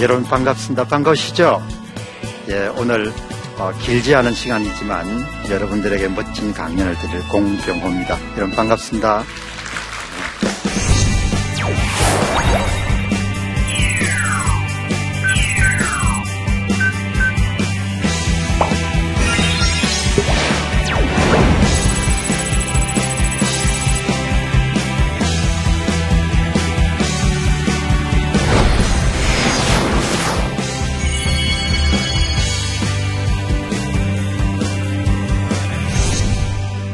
여러분 반갑습니다. 반가우시죠? 예, 오늘 길지 않은 시간이지만 여러분들에게 멋진 강연을 드릴 공병호입니다. 여러분 반갑습니다.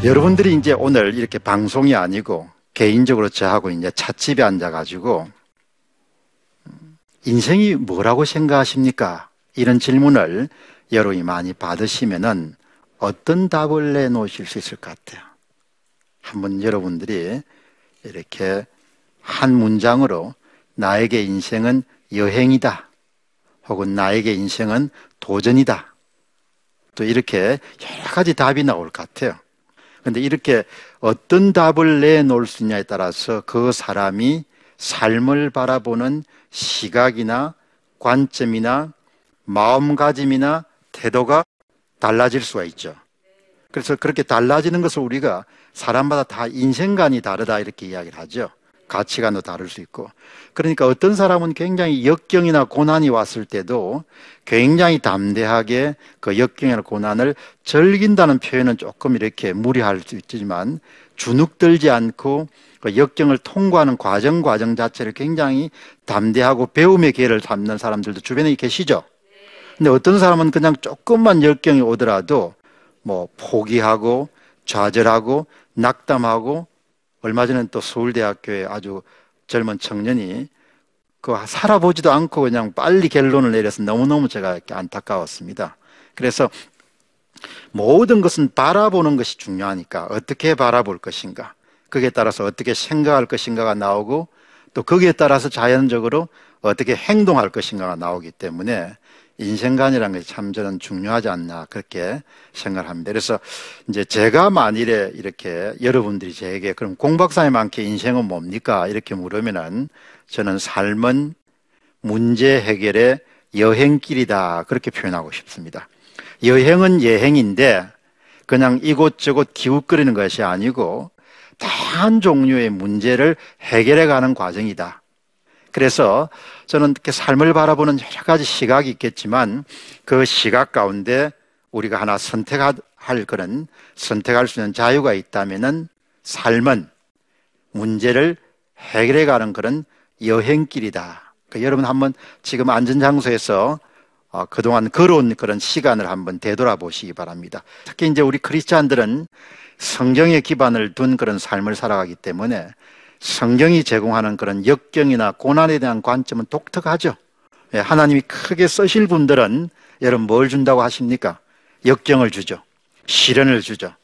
여러분들이 이제 오늘 이렇게 방송이 아니고 개인적으로 저하고 이제 찻집에 앉아가지고 인생이 뭐라고 생각하십니까? 이런 질문을 여러분이 많이 받으시면은 어떤 답을 내놓으실 수 있을 것 같아요. 한번 여러분들이 이렇게 한 문장으로 나에게 인생은 여행이다. 혹은 나에게 인생은 도전이다. 또 이렇게 여러 가지 답이 나올 것 같아요. 근데 이렇게 어떤 답을 내놓을 수 있냐에 따라서 그 사람이 삶을 바라보는 시각이나 관점이나 마음가짐이나 태도가 달라질 수가 있죠. 그래서 그렇게 달라지는 것을 우리가 사람마다 다 인생관이 다르다 이렇게 이야기를 하죠. 가치관도 다를 수 있고. 그러니까 어떤 사람은 굉장히 역경이나 고난이 왔을 때도 굉장히 담대하게 그 역경이나 고난을 즐긴다는 표현은 조금 이렇게 무리할 수 있지만 주눅들지 않고 그 역경을 통과하는 과정 자체를 굉장히 담대하고 배움의 기회를 삼는 사람들도 주변에 계시죠. 근데 어떤 사람은 그냥 조금만 역경이 오더라도 뭐 포기하고 좌절하고 낙담하고 얼마 전에 또 서울대학교에 아주 젊은 청년이 그 살아보지도 않고 그냥 빨리 결론을 내려서 너무너무 제가 이렇게 안타까웠습니다. 그래서 모든 것은 바라보는 것이 중요하니까 어떻게 바라볼 것인가, 거기에 따라서 어떻게 생각할 것인가가 나오고 또 거기에 따라서 자연적으로 어떻게 행동할 것인가가 나오기 때문에 인생관이라는 게 참 저는 중요하지 않나 그렇게 생각을 합니다. 그래서 이제 제가 만일에 이렇게 여러분들이 저에게 그럼 공 박사님한테 인생은 뭡니까? 이렇게 물으면은 저는 삶은 문제 해결의 여행길이다 그렇게 표현하고 싶습니다. 여행은 여행인데 그냥 이곳저곳 기웃거리는 것이 아니고 다양한 종류의 문제를 해결해 가는 과정이다. 그래서 저는 이렇게 삶을 바라보는 여러 가지 시각이 있겠지만 그 시각 가운데 우리가 하나 선택할 수 있는 자유가 있다면은 삶은 문제를 해결해 가는 그런 여행길이다. 그러니까 여러분 한번 지금 앉은 장소에서 그동안 걸어온 그런 시간을 한번 되돌아보시기 바랍니다. 특히 이제 우리 크리스찬들은 성경에 기반을 둔 그런 삶을 살아가기 때문에 성경이 제공하는 그런 역경이나 고난에 대한 관점은 독특하죠. 하나님이 크게 쓰실 분들은 여러분 뭘 준다고 하십니까? 역경을 주죠. 시련을 주죠.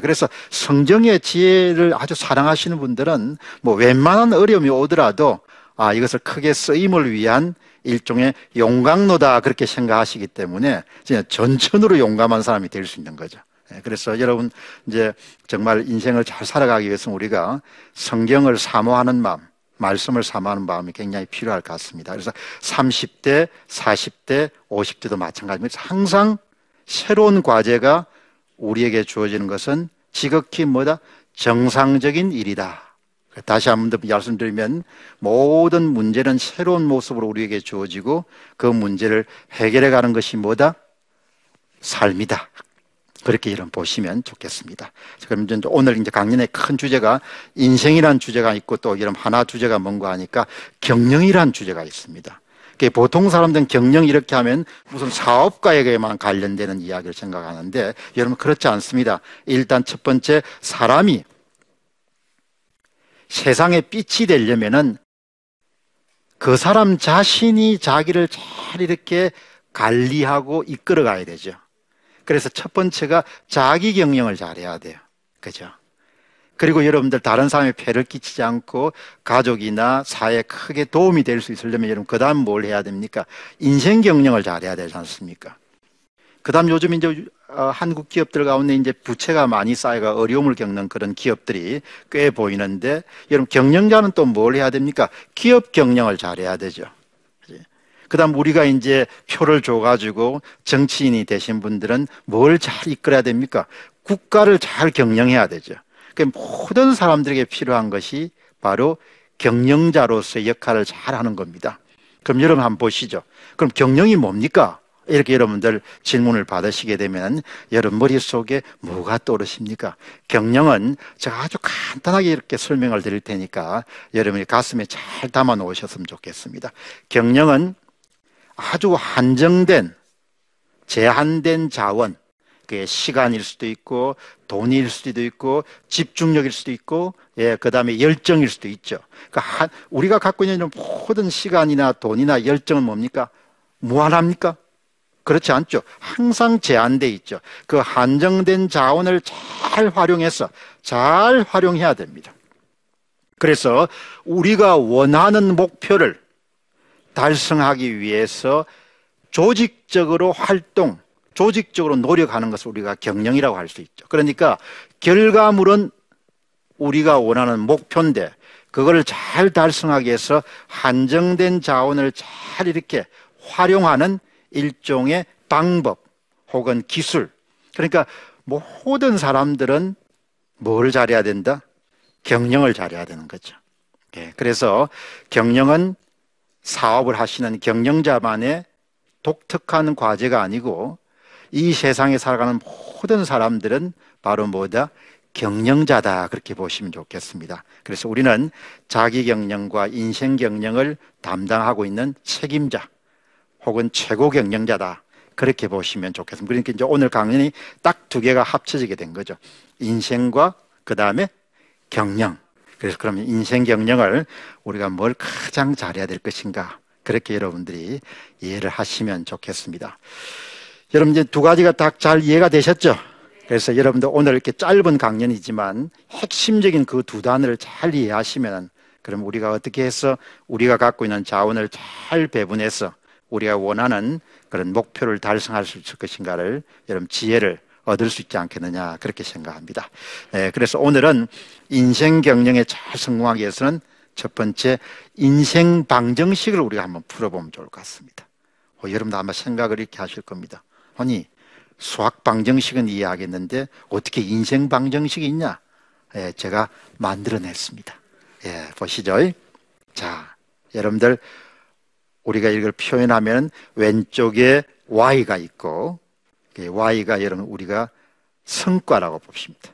그래서 성경의 지혜를 아주 사랑하시는 분들은 뭐 웬만한 어려움이 오더라도 아, 이것을 크게 쓰임을 위한 일종의 용광로다 그렇게 생각하시기 때문에 그냥 전천으로 용감한 사람이 될 수 있는 거죠. 그래서 여러분 이제 정말 인생을 잘 살아가기 위해서는 우리가 성경을 사모하는 마음, 말씀을 사모하는 마음이 굉장히 필요할 것 같습니다. 그래서 30대, 40대, 50대도 마찬가지입니다. 항상 새로운 과제가 우리에게 주어지는 것은 지극히 뭐다? 정상적인 일이다. 다시 한 번 더 말씀드리면 모든 문제는 새로운 모습으로 우리에게 주어지고 그 문제를 해결해 가는 것이 뭐다? 삶이다. 그렇게 이런 보시면 좋겠습니다. 그럼 이제 오늘 이제 강연의 큰 주제가 인생이란 주제가 있고 또 이런 하나 주제가 뭔가 하니까 경영이란 주제가 있습니다. 보통 사람들은 경영 이렇게 하면 무슨 사업가에게만 관련되는 이야기를 생각하는데 여러분 그렇지 않습니다. 일단 첫 번째 사람이 세상에 빛이 되려면은 그 사람 자신이 자기를 잘 이렇게 관리하고 이끌어 가야 되죠. 그래서 첫 번째가 자기 경영을 잘해야 돼요. 그죠? 그리고 여러분들 다른 사람의 폐를 끼치지 않고 가족이나 사회에 크게 도움이 될 수 있으려면 여러분 그 다음 뭘 해야 됩니까? 인생 경영을 잘해야 되지 않습니까? 그 다음 요즘 이제 한국 기업들 가운데 이제 부채가 많이 쌓여가 어려움을 겪는 그런 기업들이 꽤 보이는데 여러분 경영자는 또 뭘 해야 됩니까? 기업 경영을 잘해야 되죠. 그다음 우리가 이제 표를 줘가지고 정치인이 되신 분들은 뭘 잘 이끌어야 됩니까? 국가를 잘 경영해야 되죠. 그러니까 모든 사람들에게 필요한 것이 바로 경영자로서의 역할을 잘 하는 겁니다. 그럼 여러분 한번 보시죠. 그럼 경영이 뭡니까? 이렇게 여러분들 질문을 받으시게 되면 여러분 머릿속에 뭐가 떠오르십니까? 경영은 제가 아주 간단하게 이렇게 설명을 드릴 테니까 여러분이 가슴에 잘 담아 놓으셨으면 좋겠습니다. 경영은 아주 한정된, 제한된 자원, 그게 시간일 수도 있고 돈일 수도 있고 집중력일 수도 있고, 예, 그 다음에 열정일 수도 있죠. 그러니까 우리가 갖고 있는 모든 시간이나 돈이나 열정은 뭡니까? 무한합니까? 그렇지 않죠. 항상 제한돼 있죠. 그 한정된 자원을 잘 활용해서 잘 활용해야 됩니다. 그래서 우리가 원하는 목표를 달성하기 위해서 조직적으로 활동, 조직적으로 노력하는 것을 우리가 경영이라고 할 수 있죠. 그러니까 결과물은 우리가 원하는 목표인데 그걸 잘 달성하기 위해서 한정된 자원을 잘 이렇게 활용하는 일종의 방법 혹은 기술. 그러니까 모든 사람들은 뭘 잘해야 된다? 경영을 잘해야 되는 거죠. 예, 그래서 경영은 사업을 하시는 경영자만의 독특한 과제가 아니고 이 세상에 살아가는 모든 사람들은 바로 뭐다? 경영자다. 그렇게 보시면 좋겠습니다. 그래서 우리는 자기 경영과 인생 경영을 담당하고 있는 책임자 혹은 최고 경영자다. 그렇게 보시면 좋겠습니다. 그러니까 이제 오늘 강연이 딱 두 개가 합쳐지게 된 거죠. 인생과 그 다음에 경영. 그래서 그러면 인생 경영을 우리가 뭘 가장 잘해야 될 것인가. 그렇게 여러분들이 이해를 하시면 좋겠습니다. 여러분 이제 두 가지가 딱 잘 이해가 되셨죠? 그래서 여러분들 오늘 이렇게 짧은 강연이지만 핵심적인 그 두 단어를 잘 이해하시면 그럼 우리가 어떻게 해서 우리가 갖고 있는 자원을 잘 배분해서 우리가 원하는 그런 목표를 달성할 수 있을 것인가를 여러분 지혜를 얻을 수 있지 않겠느냐 그렇게 생각합니다. 예, 그래서 오늘은 인생 경영에 잘 성공하기 위해서는 첫 번째 인생 방정식을 우리가 한번 풀어보면 좋을 것 같습니다. 여러분도 아마 생각을 이렇게 하실 겁니다. 아니 수학 방정식은 이해하겠는데 어떻게 인생 방정식이 있냐? 예, 제가 만들어냈습니다. 예, 보시죠. 자, 여러분들 우리가 이걸 표현하면 왼쪽에 Y가 있고 Y가 여러분 우리가 성과라고 봅니다.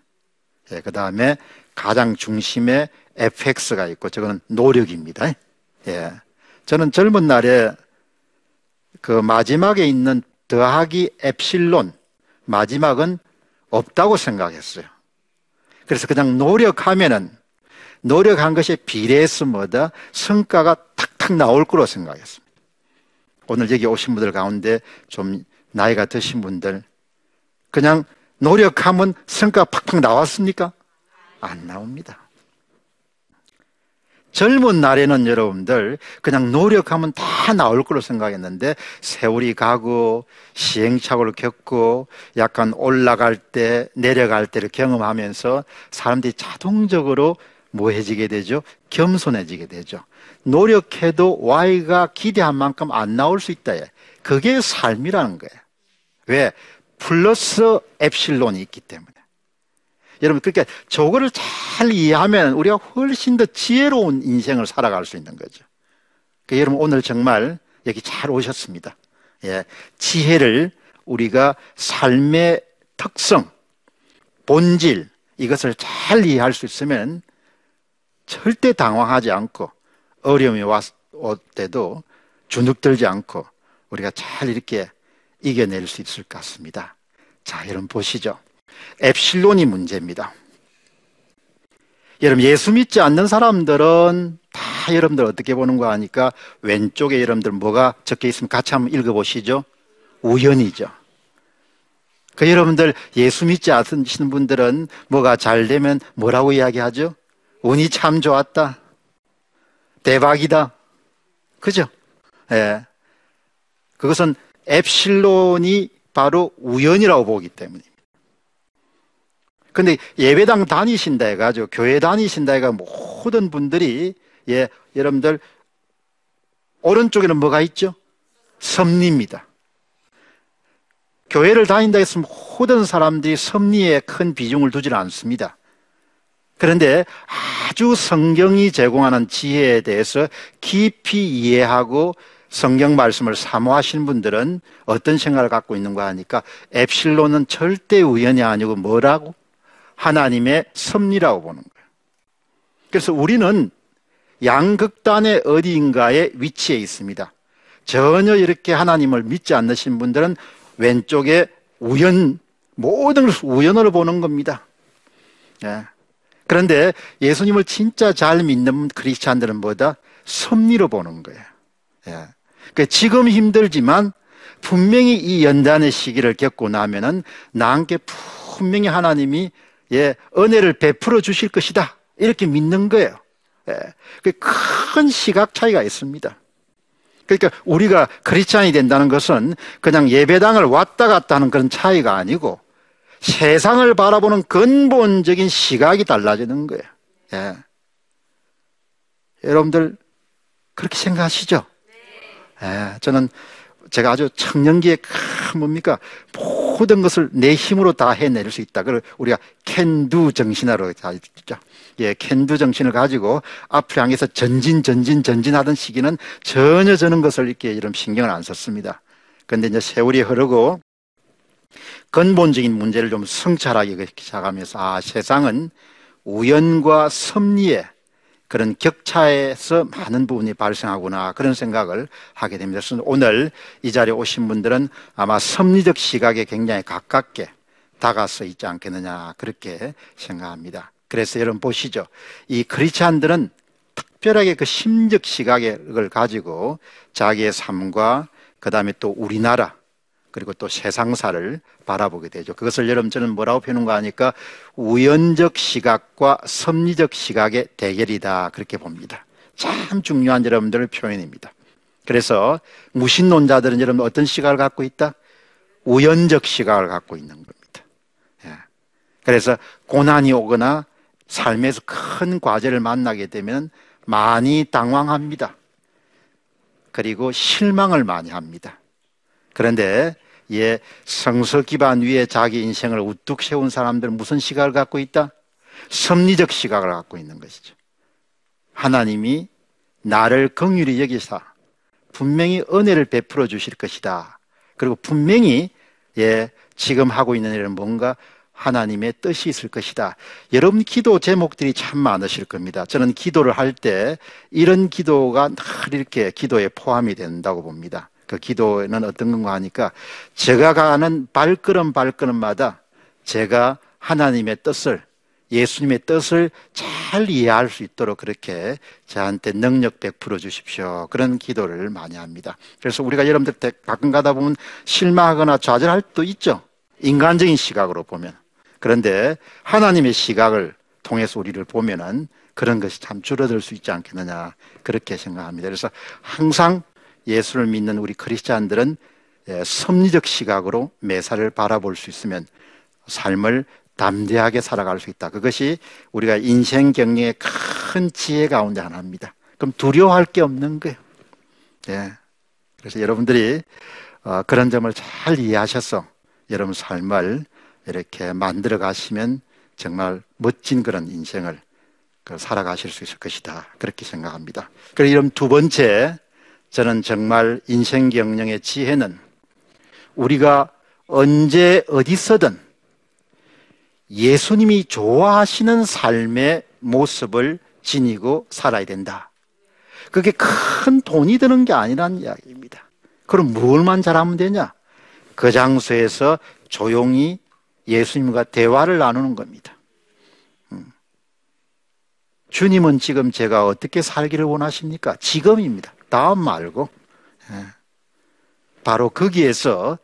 예, 그 다음에 가장 중심에 FX가 있고 저거는 노력입니다. 예, 저는 젊은 날에 그 마지막에 있는 더하기 엡실론 마지막은 없다고 생각했어요. 그래서 그냥 노력하면은 노력한 것에 비례해서 뭐다 성과가 탁탁 나올 거로 생각했습니다. 오늘 여기 오신 분들 가운데 좀 나이가 드신 분들 그냥 노력하면 성과 팍팍 나왔습니까? 안 나옵니다. 젊은 날에는 여러분들 그냥 노력하면 다 나올 거로 생각했는데 세월이 가고 시행착오를 겪고 약간 올라갈 때 내려갈 때를 경험하면서 사람들이 자동적으로 뭐해지게 되죠? 겸손해지게 되죠. 노력해도 Y가 기대한 만큼 안 나올 수 있다. 그게 삶이라는 거예요. 왜? 플러스 엡실론이 있기 때문에. 여러분, 그러니까 저거를 잘 이해하면 우리가 훨씬 더 지혜로운 인생을 살아갈 수 있는 거죠. 그러니까 여러분, 오늘 정말 여기 잘 오셨습니다. 예, 지혜를 우리가 삶의 특성, 본질, 이것을 잘 이해할 수 있으면 절대 당황하지 않고 어려움이 왔을 때도 주눅들지 않고 우리가 잘 이렇게 이겨낼 수 있을 것 같습니다. 자, 여러분 보시죠. 엡실론이 문제입니다. 여러분 예수 믿지 않는 사람들은 다 여러분들 어떻게 보는 거 아니까 왼쪽에 여러분들 뭐가 적혀 있으면 같이 한번 읽어보시죠. 우연이죠. 그 여러분들 예수 믿지 않으시는 분들은 뭐가 잘 되면 뭐라고 이야기하죠? 운이 참 좋았다. 대박이다. 그죠? 예. 그것은 엡실론이 바로 우연이라고 보기 때문에. 근데 예배당 다니신다 해가지고 교회 다니신다 해가지고 모든 분들이 예 여러분들 오른쪽에는 뭐가 있죠? 섭리입니다. 교회를 다닌다 했으면 모든 사람들이 섭리에 큰 비중을 두지 않습니다. 그런데 아주 성경이 제공하는 지혜에 대해서 깊이 이해하고 성경 말씀을 사모하시는 분들은 어떤 생각을 갖고 있는가 하니까 엡실론은 절대 우연이 아니고 뭐라고? 하나님의 섭리라고 보는 거예요. 그래서 우리는 양극단의 어디인가에 위치해 있습니다. 전혀 이렇게 하나님을 믿지 않으신 분들은 왼쪽에 우연, 모든 것을 우연으로 보는 겁니다. 예. 그런데 예수님을 진짜 잘 믿는 크리스찬들은 뭐다? 섭리로 보는 거예요. 예. 그러니까 지금 힘들지만 분명히 이 연단의 시기를 겪고 나면은 나한테 분명히 하나님이 은혜를 베풀어 주실 것이다. 이렇게 믿는 거예요. 예. 큰 시각 차이가 있습니다. 그러니까 우리가 크리스찬이 된다는 것은 그냥 예배당을 왔다 갔다 하는 그런 차이가 아니고 세상을 바라보는 근본적인 시각이 달라지는 거예요. 예. 여러분들 그렇게 생각하시죠? 예, 저는 제가 아주 청년기에 뭡니까? 모든 것을 내 힘으로 다 해낼 수 있다. 그걸 우리가 캔두 정신으로 다 있죠. 예, 캔두 정신을 가지고 앞을 향해서 전진하던 시기는 전혀 저는 것을 이렇게 이런 신경을 안 썼습니다. 그런데 이제 세월이 흐르고 근본적인 문제를 좀 성찰하기 시작하면서 세상은 우연과 섭리에 그런 격차에서 많은 부분이 발생하구나 그런 생각을 하게 됩니다. 그래서 오늘 이 자리에 오신 분들은 아마 섭리적 시각에 굉장히 가깝게 다가서 있지 않겠느냐 그렇게 생각합니다. 그래서 여러분 보시죠. 이 크리스찬들은 특별하게 그 심적 시각을 가지고 자기의 삶과 그 다음에 또 우리나라 그리고 또 세상사를 바라보게 되죠. 그것을 여러분 저는 뭐라고 표현한가 하니까 우연적 시각과 섭리적 시각의 대결이다 그렇게 봅니다. 참 중요한 여러분들의 표현입니다. 그래서 무신론자들은 여러분 어떤 시각을 갖고 있다? 우연적 시각을 갖고 있는 겁니다. 예. 그래서 고난이 오거나 삶에서 큰 과제를 만나게 되면 많이 당황합니다. 그리고 실망을 많이 합니다. 그런데 성서 기반 위에 자기 인생을 우뚝 세운 사람들은 무슨 시각을 갖고 있다? 섭리적 시각을 갖고 있는 것이죠. 하나님이 나를 긍휼히 여기사 분명히 은혜를 베풀어 주실 것이다. 그리고 분명히 지금 하고 있는 일은 뭔가 하나님의 뜻이 있을 것이다. 여러분 기도 제목들이 참 많으실 겁니다. 저는 기도를 할 때 이런 기도가 늘 이렇게 기도에 포함이 된다고 봅니다. 그 기도는 어떤 건가 하니까 제가 가는 발걸음마다 제가 하나님의 뜻을 예수님의 뜻을 잘 이해할 수 있도록 그렇게 저한테 능력 베풀어 주십시오. 그런 기도를 많이 합니다. 그래서 우리가 여러분들 가끔 가다 보면 실망하거나 좌절할 수도 있죠. 인간적인 시각으로 보면. 그런데 하나님의 시각을 통해서 우리를 보면은 그런 것이 참 줄어들 수 있지 않겠느냐 그렇게 생각합니다. 그래서 항상 예수를 믿는 우리 크리스찬들은 섭리적 시각으로 매사를 바라볼 수 있으면 삶을 담대하게 살아갈 수 있다. 그것이 우리가 인생 경영의 큰 지혜 가운데 하나입니다. 그럼 두려워할 게 없는 거예요. 예. 그래서 여러분들이 그런 점을 잘 이해하셔서 여러분 삶을 이렇게 만들어 가시면 정말 멋진 그런 인생을 살아가실 수 있을 것이다. 그렇게 생각합니다. 그리고 이런 두 번째 저는 정말 인생 경영의 지혜는 우리가 언제 어디서든 예수님이 좋아하시는 삶의 모습을 지니고 살아야 된다. 그게 큰 돈이 드는 게 아니라는 이야기입니다. 그럼 뭘만 잘하면 되냐? 그 장소에서 조용히 예수님과 대화를 나누는 겁니다. 주님은 지금 제가 어떻게 살기를 원하십니까? 지금입니다. 다음 말고 바로 거기에서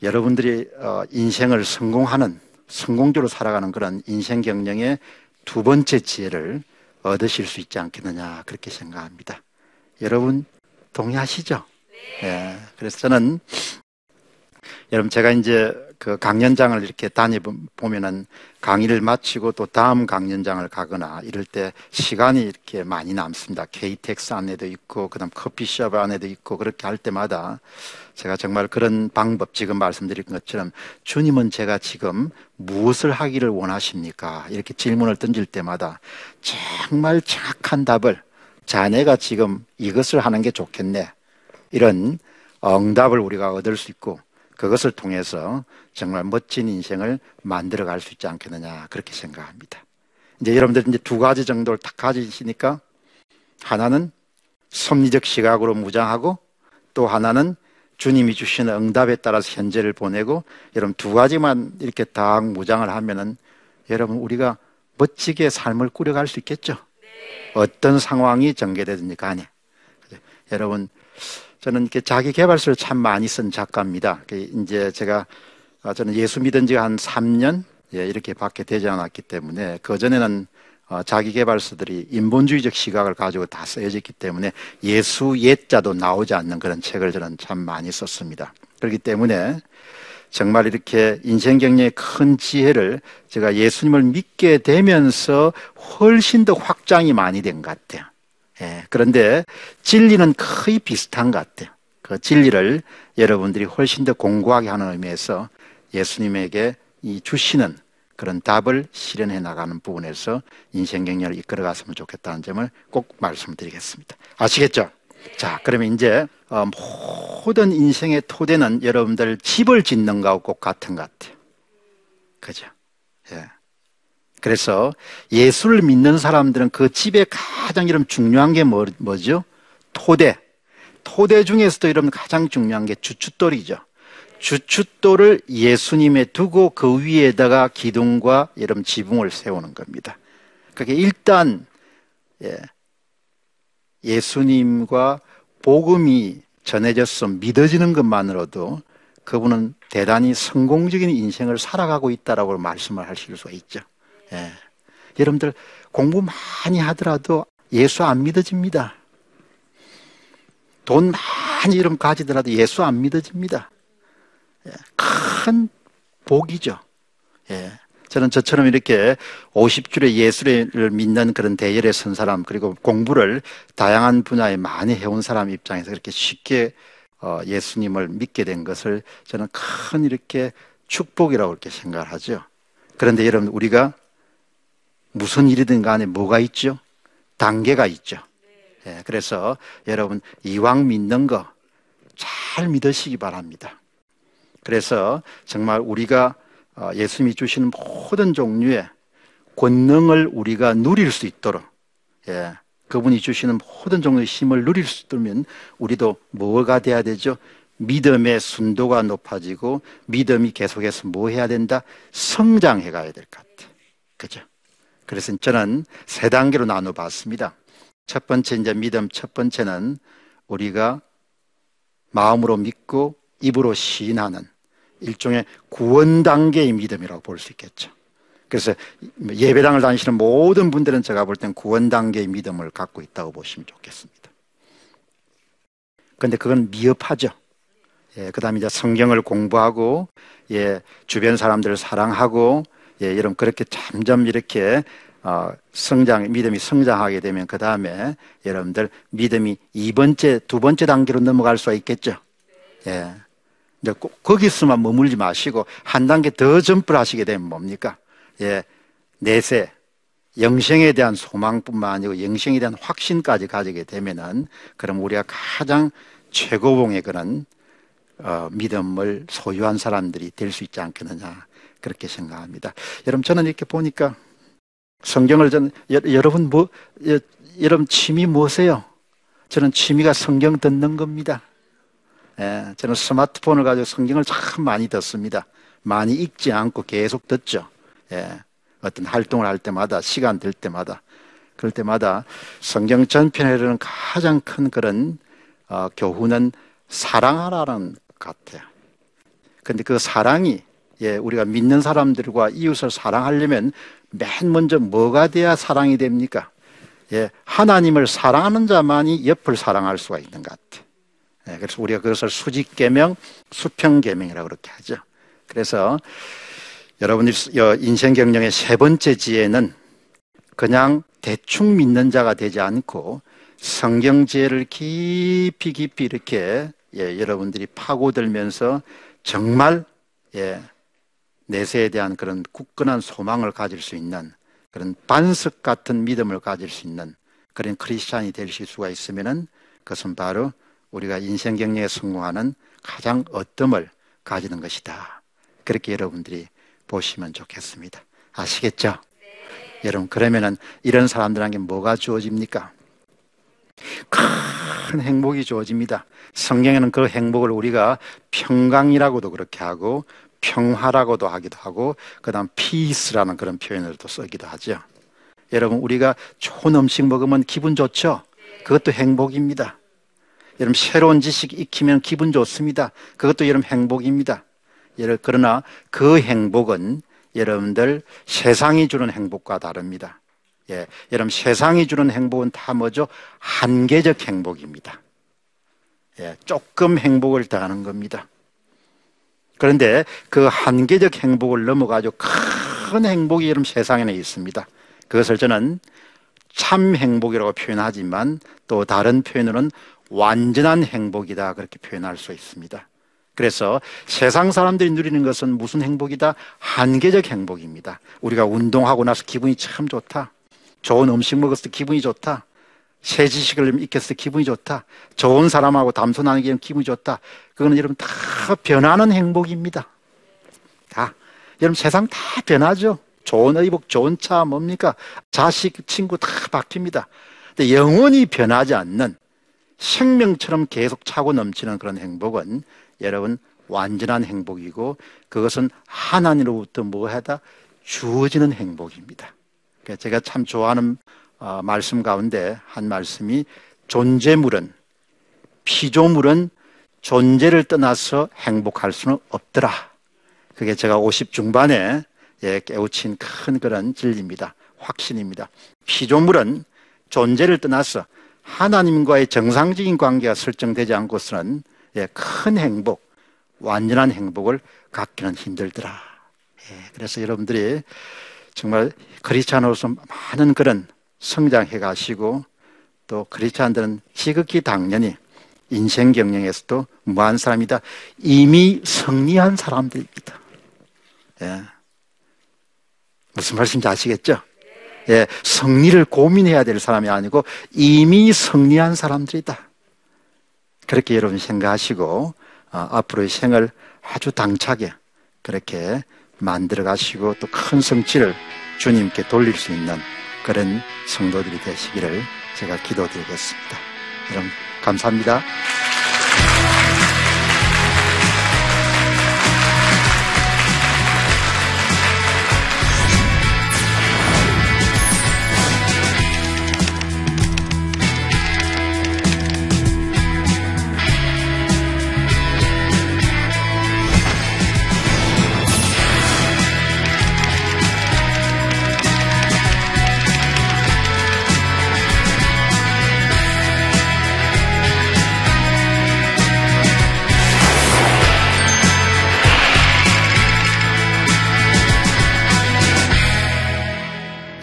여러분들이 인생을 성공적으로 살아가는 그런 인생 경영의 두 번째 지혜를 얻으실 수 있지 않겠느냐 그렇게 생각합니다. 여러분 동의하시죠? 네. 예, 그래서 저는 여러분 제가 이제 그 강연장을 이렇게 다녀보면은 강의를 마치고 또 다음 강연장을 가거나 이럴 때 시간이 이렇게 많이 남습니다. KTX 안에도 있고, 그 다음 커피숍 안에도 있고, 그렇게 할 때마다 제가 정말 그런 방법, 지금 말씀드린 것처럼 주님은 제가 지금 무엇을 하기를 원하십니까? 이렇게 질문을 던질 때마다 정말 정확한 답을, 자네가 지금 이것을 하는 게 좋겠네, 이런 응답을 우리가 얻을 수 있고, 그것을 통해서 정말 멋진 인생을 만들어 갈 수 있지 않겠느냐, 그렇게 생각합니다. 이제 여러분들 이제 두 가지 정도를 딱 가지시니까, 하나는 섭리적 시각으로 무장하고, 또 하나는 주님이 주시는 응답에 따라서 현재를 보내고, 여러분 두 가지만 이렇게 다 무장을 하면은 여러분 우리가 멋지게 삶을 꾸려갈 수 있겠죠. 어떤 상황이 전개되든지 간에. 여러분, 저는 이렇게 자기 개발서를 참 많이 쓴 작가입니다. 이제 저는 예수 믿은 지가 한 3년, 이렇게 밖에 되지 않았기 때문에, 그전에는 자기 개발서들이 인본주의적 시각을 가지고 다 쓰여졌기 때문에 예수 옛자도 나오지 않는 그런 책을 저는 참 많이 썼습니다. 그렇기 때문에 정말 이렇게 인생 경륜의 큰 지혜를 제가 예수님을 믿게 되면서 훨씬 더 확장이 많이 된 것 같아요. 예, 그런데 진리는 거의 비슷한 것 같아요. 그 진리를 여러분들이 훨씬 더 공고하게 하는 의미에서 예수님에게 이 주시는 그런 답을 실현해 나가는 부분에서 인생 경륜을 이끌어 갔으면 좋겠다는 점을 꼭 말씀드리겠습니다. 아시겠죠? 자, 그러면 이제 모든 인생의 토대는 여러분들 집을 짓는 것하고 같은 것 같아요. 그죠? 예. 그래서 예수를 믿는 사람들은 그 집에 가장 이런 중요한 게 뭐죠? 토대. 토대 중에서도 이런 가장 중요한 게 주춧돌이죠. 주춧돌을 예수님에 두고 그 위에다가 기둥과 이런 지붕을 세우는 겁니다. 그게 일단 예수님과 복음이 전해져서 믿어지는 것만으로도 그분은 대단히 성공적인 인생을 살아가고 있다라고 말씀을 하실 수가 있죠. 예. 여러분들 공부 많이 하더라도 예수 안 믿어집니다. 돈 많이 이름 가지더라도 예수 안 믿어집니다. 예. 큰 복이죠. 예. 저는 저처럼 이렇게 50줄의 예수를 믿는 그런 대열에 선 사람, 그리고 공부를 다양한 분야에 많이 해온 사람 입장에서 그렇게 쉽게 예수님을 믿게 된 것을 저는 큰 이렇게 축복이라고 이렇게 생각을 하죠. 그런데 여러분, 우리가 무슨 일이든 간에 뭐가 있죠? 단계가 있죠. 예, 그래서 여러분 이왕 믿는 거 잘 믿으시기 바랍니다. 그래서 정말 우리가 예수님이 주시는 모든 종류의 권능을 우리가 누릴 수 있도록, 예, 그분이 주시는 모든 종류의 힘을 누릴 수 있다면 우리도 뭐가 돼야 되죠? 믿음의 순도가 높아지고 믿음이 계속해서 뭐 해야 된다? 성장해 가야 될 것 같아요. 그죠? 그래서 저는 세 단계로 나눠봤습니다. 첫 번째, 이제 믿음 첫 번째는 우리가 마음으로 믿고 입으로 시인하는 일종의 구원 단계의 믿음이라고 볼 수 있겠죠. 그래서 예배당을 다니시는 모든 분들은 제가 볼 땐 구원 단계의 믿음을 갖고 있다고 보시면 좋겠습니다. 그런데 그건 미흡하죠. 예, 그 다음에 이제 성경을 공부하고, 예, 주변 사람들을 사랑하고, 예, 여러분, 그렇게 점점 이렇게, 믿음이 성장하게 되면, 그 다음에, 여러분들, 믿음이 두 번째 단계로 넘어갈 수가 있겠죠. 예. 이제 거기서만 머물지 마시고, 한 단계 더 점프를 하시게 되면 뭡니까? 예. 내세, 영생에 대한 소망뿐만 아니고, 영생에 대한 확신까지 가지게 되면은, 그럼 우리가 가장 최고봉의 그런, 믿음을 소유한 사람들이 될 수 있지 않겠느냐, 그렇게 생각합니다. 여러분, 저는 이렇게 보니까 성경을 여러분 여러분 취미 뭐세요? 저는 취미가 성경 듣는 겁니다. 예, 저는 스마트폰을 가지고 성경을 참 많이 듣습니다. 많이 읽지 않고 계속 듣죠. 예, 어떤 활동을 할 때마다, 시간 될 때마다, 그럴 때마다 성경 전편에 이르는 가장 큰 그런 교훈은 사랑하라는 것 같아요. 근데 그 사랑이, 예, 우리가 믿는 사람들과 이웃을 사랑하려면 맨 먼저 뭐가 돼야 사랑이 됩니까? 예, 하나님을 사랑하는 자만이 옆을 사랑할 수가 있는 것 같아요. 예, 그래서 우리가 그것을 수직계명, 수평계명이라고 그렇게 하죠. 그래서 여러분들 인생 경영의 세 번째 지혜는 그냥 대충 믿는 자가 되지 않고 성경 지혜를 깊이 깊이 이렇게 여러분들이 파고들면서 정말 내세에 대한 그런 굳건한 소망을 가질 수 있는 그런 반석 같은 믿음을 가질 수 있는 그런 크리스찬이 되실 수가 있으면은 그것은 바로 우리가 인생 경영에 성공하는 가장 어뜸을 가지는 것이다. 그렇게 여러분들이 보시면 좋겠습니다. 아시겠죠? 네. 여러분, 그러면은 이런 사람들에게 뭐가 주어집니까? 큰 행복이 주어집니다. 성경에는 그 행복을 우리가 평강이라고도 그렇게 하고 평화라고도 하기도 하고 그다음 peace라는 그런 표현을 또 쓰기도 하죠. 여러분, 우리가 좋은 음식 먹으면 기분 좋죠? 그것도 행복입니다. 여러분, 새로운 지식 익히면 기분 좋습니다. 그것도 여러분 행복입니다. 그러나 그 행복은 여러분들 세상이 주는 행복과 다릅니다. 여러분, 세상이 주는 행복은 다 뭐죠? 한계적 행복입니다. 조금 행복을 더하는 겁니다. 그런데 그 한계적 행복을 넘어가지고 큰 행복이 여러분 세상에는 있습니다. 그것을 저는 참 행복이라고 표현하지만 또 다른 표현으로는 완전한 행복이다 그렇게 표현할 수 있습니다. 그래서 세상 사람들이 누리는 것은 무슨 행복이다? 한계적 행복입니다. 우리가 운동하고 나서 기분이 참 좋다. 좋은 음식 먹었을 때 기분이 좋다. 새 지식을 익혔을 때 기분이 좋다. 좋은 사람하고 담소 나누기에는 기분이 좋다. 그거는 여러분 다 변하는 행복입니다. 다. 여러분 세상 다 변하죠. 좋은 의복, 좋은 차 뭡니까? 자식, 친구 다 바뀝니다. 근데 영원히 변하지 않는 생명처럼 계속 차고 넘치는 그런 행복은 여러분 완전한 행복이고 그것은 하나님으로부터 뭐하다? 주어지는 행복입니다. 제가 참 좋아하는 말씀 가운데 한 말씀이 존재물은 피조물은 존재를 떠나서 행복할 수는 없더라. 그게 제가 50 중반에 깨우친 큰 그런 진리입니다. 확신입니다. 피조물은 존재를 떠나서 하나님과의 정상적인 관계가 설정되지 않고서는 큰 행복, 완전한 행복을 갖기는 힘들더라. 그래서 여러분들이 정말 크리스찬으로서 많은 그런 성장해 가시고 또 크리스찬들은 지극히 당연히 인생 경영에서도 무한 사람이다. 이미 승리한 사람들입니다. 무슨 말씀인지 아시겠죠? 승리를 고민해야 될 사람이 아니고 이미 승리한 사람들이다. 그렇게 여러분 생각하시고 앞으로의 생을 아주 당차게 그렇게 만들어 가시고 또 큰 성취를 주님께 돌릴 수 있는 그런 성도들이 되시기를 제가 기도드리겠습니다. 여러분 감사합니다.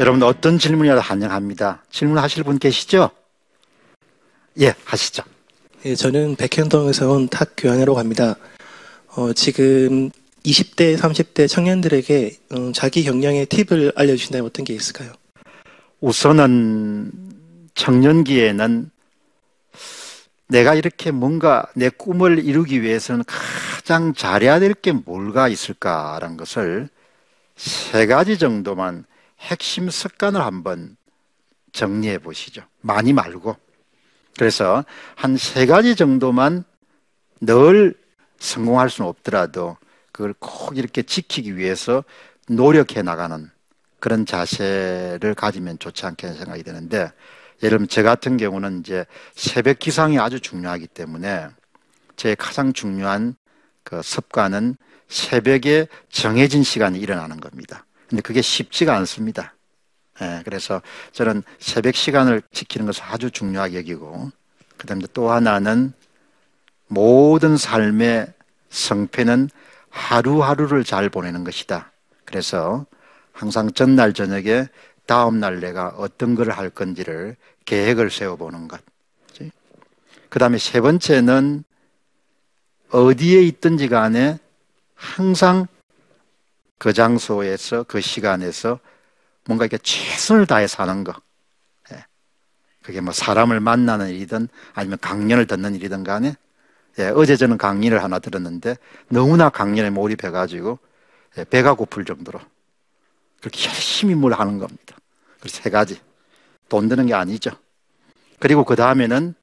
여러분 어떤 질문이라도 환영합니다. 질문하실 분 계시죠? 예, 하시죠. 예, 저는 백현동에서 온 탁교양이라고 합니다. 지금 20대, 30대 청년들에게 자기 경영의 팁을 알려주신다면 어떤 게 있을까요? 우선은 청년기에는 내가 이렇게 뭔가 내 꿈을 이루기 위해서는 가장 잘해야 될 게 뭘가 있을까라는 것을 세 가지 정도만 핵심 습관을 한번 정리해 보시죠. 많이 말고. 그래서 한 세 가지 정도만 늘 성공할 수는 없더라도 그걸 꼭 이렇게 지키기 위해서 노력해 나가는 그런 자세를 가지면 좋지 않겠는 생각이 드는데, 예를 들면 저 같은 경우는 이제 새벽 기상이 아주 중요하기 때문에 제 가장 중요한 그 습관은 새벽에 정해진 시간에 일어나는 겁니다. 근데 그게 쉽지가 않습니다. 그래서 저는 새벽 시간을 지키는 것을 아주 중요하게 여기고, 그 다음에 또 하나는 모든 삶의 성패는 하루하루를 잘 보내는 것이다. 그래서 항상 전날 저녁에 다음날 내가 어떤 걸 할 건지를 계획을 세워보는 것. 그 다음에 세 번째는 어디에 있든지 간에 항상 그 장소에서 그 시간에서 뭔가 이렇게 최선을 다해서 하는 것. 그게 뭐 사람을 만나는 일이든 아니면 강연을 듣는 일이든 간에, 어제 저는 강의를 하나 들었는데 너무나 강연에 몰입해가지고 배가 고플 정도로 그렇게 열심히 뭘 하는 겁니다. 그래서 세 가지. 돈 드는 게 아니죠. 그리고 그 다음에는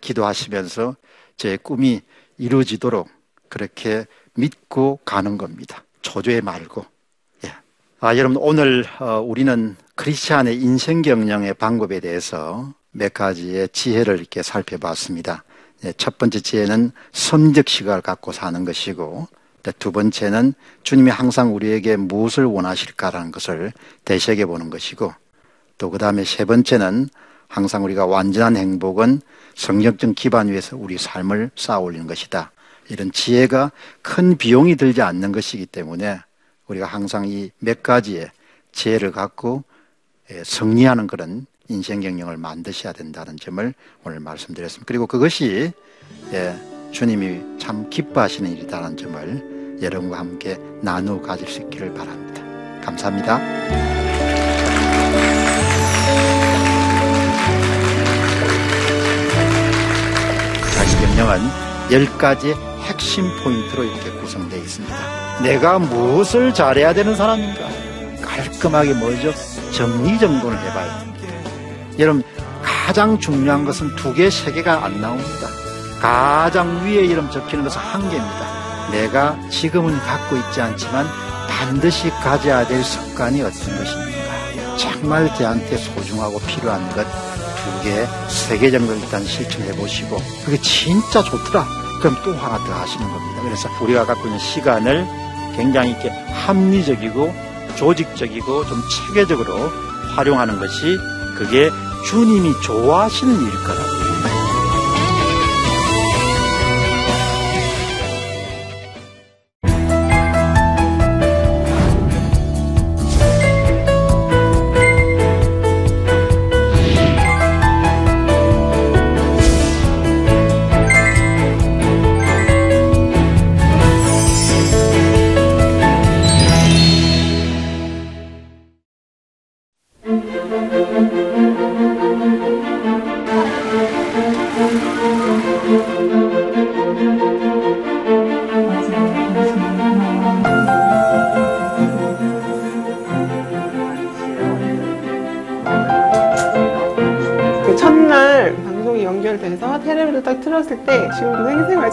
기도하시면서 제 꿈이 이루어지도록 그렇게 믿고 가는 겁니다. 초조해 말고. 여러분, 오늘 우리는 크리스찬의 인생 경영의 방법에 대해서 몇 가지의 지혜를 이렇게 살펴봤습니다. 첫 번째 지혜는 선택식을 갖고 사는 것이고, 두 번째는 주님이 항상 우리에게 무엇을 원하실까라는 것을 되새겨 보는 것이고, 또 그 다음에 세 번째는 항상 우리가 완전한 행복은 성경적 기반 위에서 우리 삶을 쌓아 올리는 것이다. 이런 지혜가 큰 비용이 들지 않는 것이기 때문에 우리가 항상 이 몇 가지의 지혜를 갖고 승리하는 그런 인생 경영을 만드셔야 된다는 점을 오늘 말씀드렸습니다. 그리고 그것이 주님이 참 기뻐하시는 일이라는 점을 여러분과 함께 나누어 가질 수 있기를 바랍니다. 감사합니다. 경영은 10가지의 핵심 포인트로 이렇게 구성되어 있습니다. 내가 무엇을 잘해야 되는 사람인가? 깔끔하게 뭐죠? 정리정돈을 해봐야 됩니다. 여러분, 가장 중요한 것은 2개, 3개가 안 나옵니다. 가장 위에 이름 적히는 것은 1개입니다. 내가 지금은 갖고 있지 않지만 반드시 가져야 될 습관이 어떤 것입니까? 정말 저한테 소중하고 필요한 것 2개, 3개 정도 일단 실천해 보시고, 그게 진짜 좋더라. 그럼 또 하나 더 하시는 겁니다. 그래서 우리가 갖고 있는 시간을 굉장히 이렇게 합리적이고 조직적이고 좀 체계적으로 활용하는 것이 그게 주님이 좋아하시는 일일 거라고요.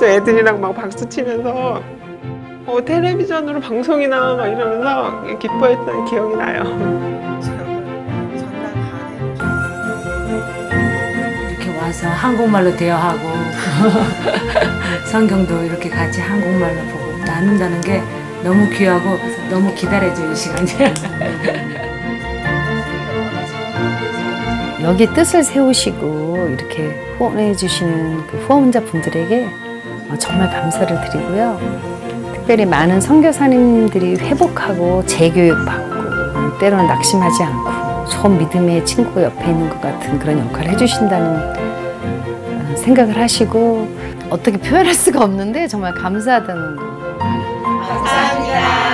애들이랑 막 박수치면서 텔레비전으로 방송이 나와 막 이러면서 기뻐했던 기억이 나요. 이렇게 와서 한국말로 대화하고 성경도 이렇게 같이 한국말로 보고 나눈다는 게 너무 귀하고 너무 기다려지는 시간이에요. 여기 뜻을 세우시고 이렇게 후원해 주시는 그 후원자분들에게 정말 감사를 드리고요. 특별히 많은 선교사님들이 회복하고 재교육받고 때로는 낙심하지 않고 처음 믿음의 친구 옆에 있는 것 같은 그런 역할을 해주신다는 생각을 하시고 어떻게 표현할 수가 없는데 정말 감사하다는 거. 감사합니다.